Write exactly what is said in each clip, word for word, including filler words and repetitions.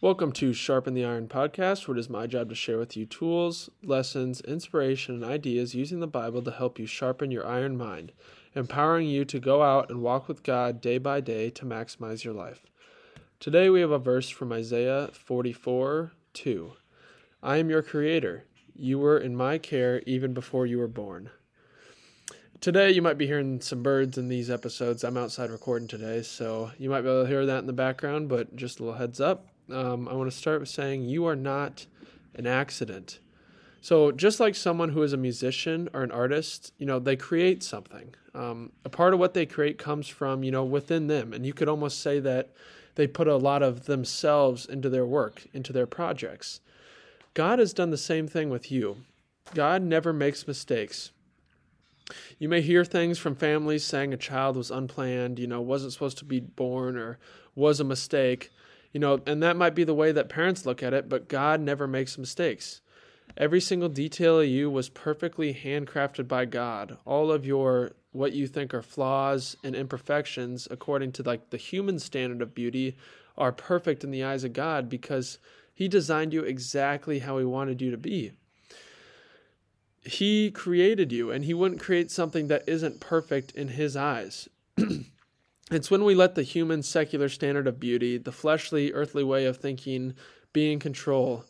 Welcome to Sharpen the Iron Podcast, where it is my job to share with you tools, lessons, inspiration, and ideas using the Bible to help you sharpen your iron mind, empowering you to go out and walk with God day by day to maximize your life. Today we have a verse from Isaiah forty-four two. I am your creator. You were in my care even before you were born. Today you might be hearing some birds in these episodes. I'm outside recording today, so you might be able to hear that in the background, but just a little heads up. Um, I want to start with saying you are not an accident. So just like someone who is a musician or an artist, you know, they create something. Um, a part of what they create comes from, you know, within them. And you could almost say that they put a lot of themselves into their work, into their projects. God has done the same thing with you. God never makes mistakes. You may hear things from families saying a child was unplanned, you know, wasn't supposed to be born or was a mistake. You know, and that might be the way that parents look at it, but God never makes mistakes. Every single detail of you was perfectly handcrafted by God. All of your, what you think are flaws and imperfections, according to like the human standard of beauty, are perfect in the eyes of God because He designed you exactly how He wanted you to be. He created you, and He wouldn't create something that isn't perfect in His eyes. It's when we let the human secular standard of beauty, the fleshly, earthly way of thinking, be in control,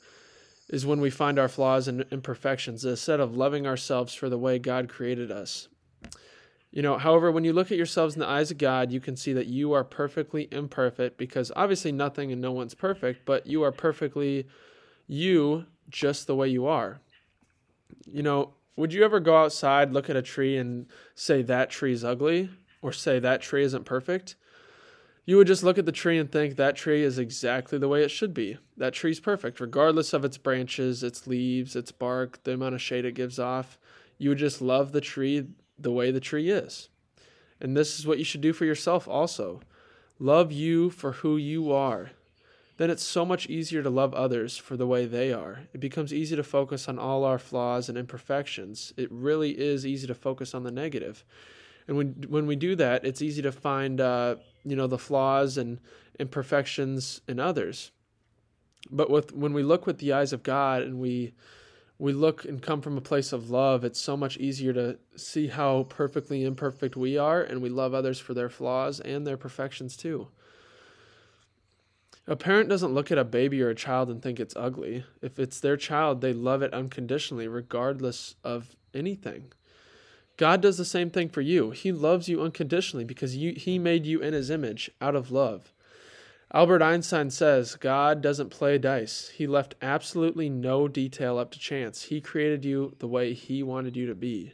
is when we find our flaws and imperfections, instead of loving ourselves for the way God created us. You know, however, when you look at yourselves in the eyes of God, you can see that you are perfectly imperfect, because obviously nothing and no one's perfect, but you are perfectly you just the way you are. You know, would you ever go outside, look at a tree, and say that tree's ugly? Or say that tree isn't perfect? You would just look at the tree and think that tree is exactly the way it should be. That tree's perfect, regardless of its branches, its leaves, its bark, the amount of shade it gives off. You would just love the tree the way the tree is. And this is what you should do for yourself also. Love you for who you are. Then it's so much easier to love others for the way they are. It becomes easy to focus on all our flaws and imperfections. It really is easy to focus on the negative. And when when we do that, it's easy to find, uh, you know, the flaws and imperfections in others. But with when we look with the eyes of God and we we look and come from a place of love, it's so much easier to see how perfectly imperfect we are, and we love others for their flaws and their perfections too. A parent doesn't look at a baby or a child and think it's ugly. If it's their child, they love it unconditionally, regardless of anything. God does the same thing for you. He loves you unconditionally because you, He made you in His image, out of love. Albert Einstein says, God doesn't play dice. He left absolutely no detail up to chance. He created you the way He wanted you to be.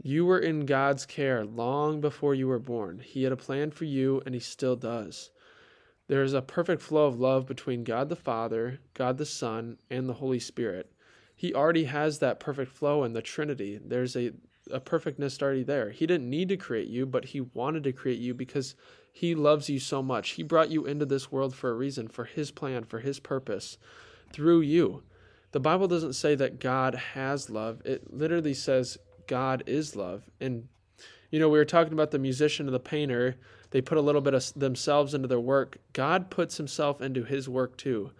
You were in God's care long before you were born. He had a plan for you, and He still does. There is a perfect flow of love between God the Father, God the Son, and the Holy Spirit. He already has that perfect flow in the Trinity. There's a a perfectness already there. He didn't need to create you, but He wanted to create you because He loves you so much. He brought you into this world for a reason, for His plan, for His purpose, through you. The Bible doesn't say that God has love. It literally says God is love. And, you know, we were talking about the musician and the painter. They put a little bit of themselves into their work. God puts Himself into His work too.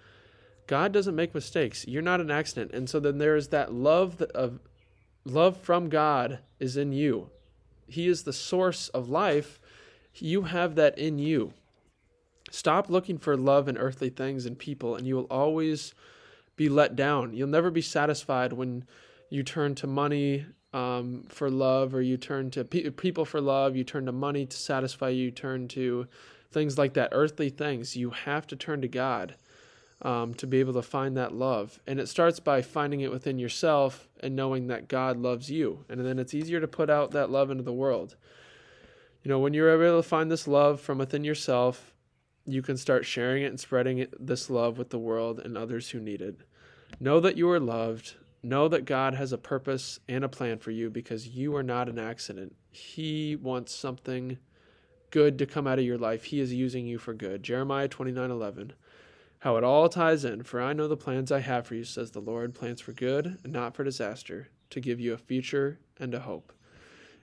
God doesn't make mistakes. You're not an accident. And so then there is that love that of Love from God is in you. He is the source of life. You have that in you. Stop looking for love in earthly things and people, and you will always be let down. You'll never be satisfied when you turn to money um, for love, or you turn to pe- people for love, you turn to money to satisfy you, you turn to things like that, earthly things. You have to turn to God. Um, to be able to find that love. And it starts by finding it within yourself and knowing that God loves you. And then it's easier to put out that love into the world. You know, when you're able to find this love from within yourself, you can start sharing it and spreading it, this love with the world and others who need it. Know that you are loved. Know that God has a purpose and a plan for you because you are not an accident. He wants something good to come out of your life. He is using you for good. Jeremiah twenty-nine eleven. How it all ties in, for I know the plans I have for you, says the Lord, plans for good and not for disaster, to give you a future and a hope.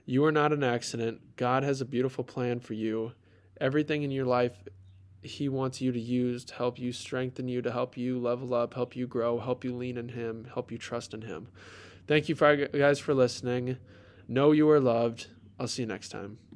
You are not an accident. God has a beautiful plan for you. Everything in your life he wants you to use to help you, strengthen you, to help you level up, help you grow, help you lean in him, help you trust in him. Thank you guys for listening. Know you are loved. I'll see you next time.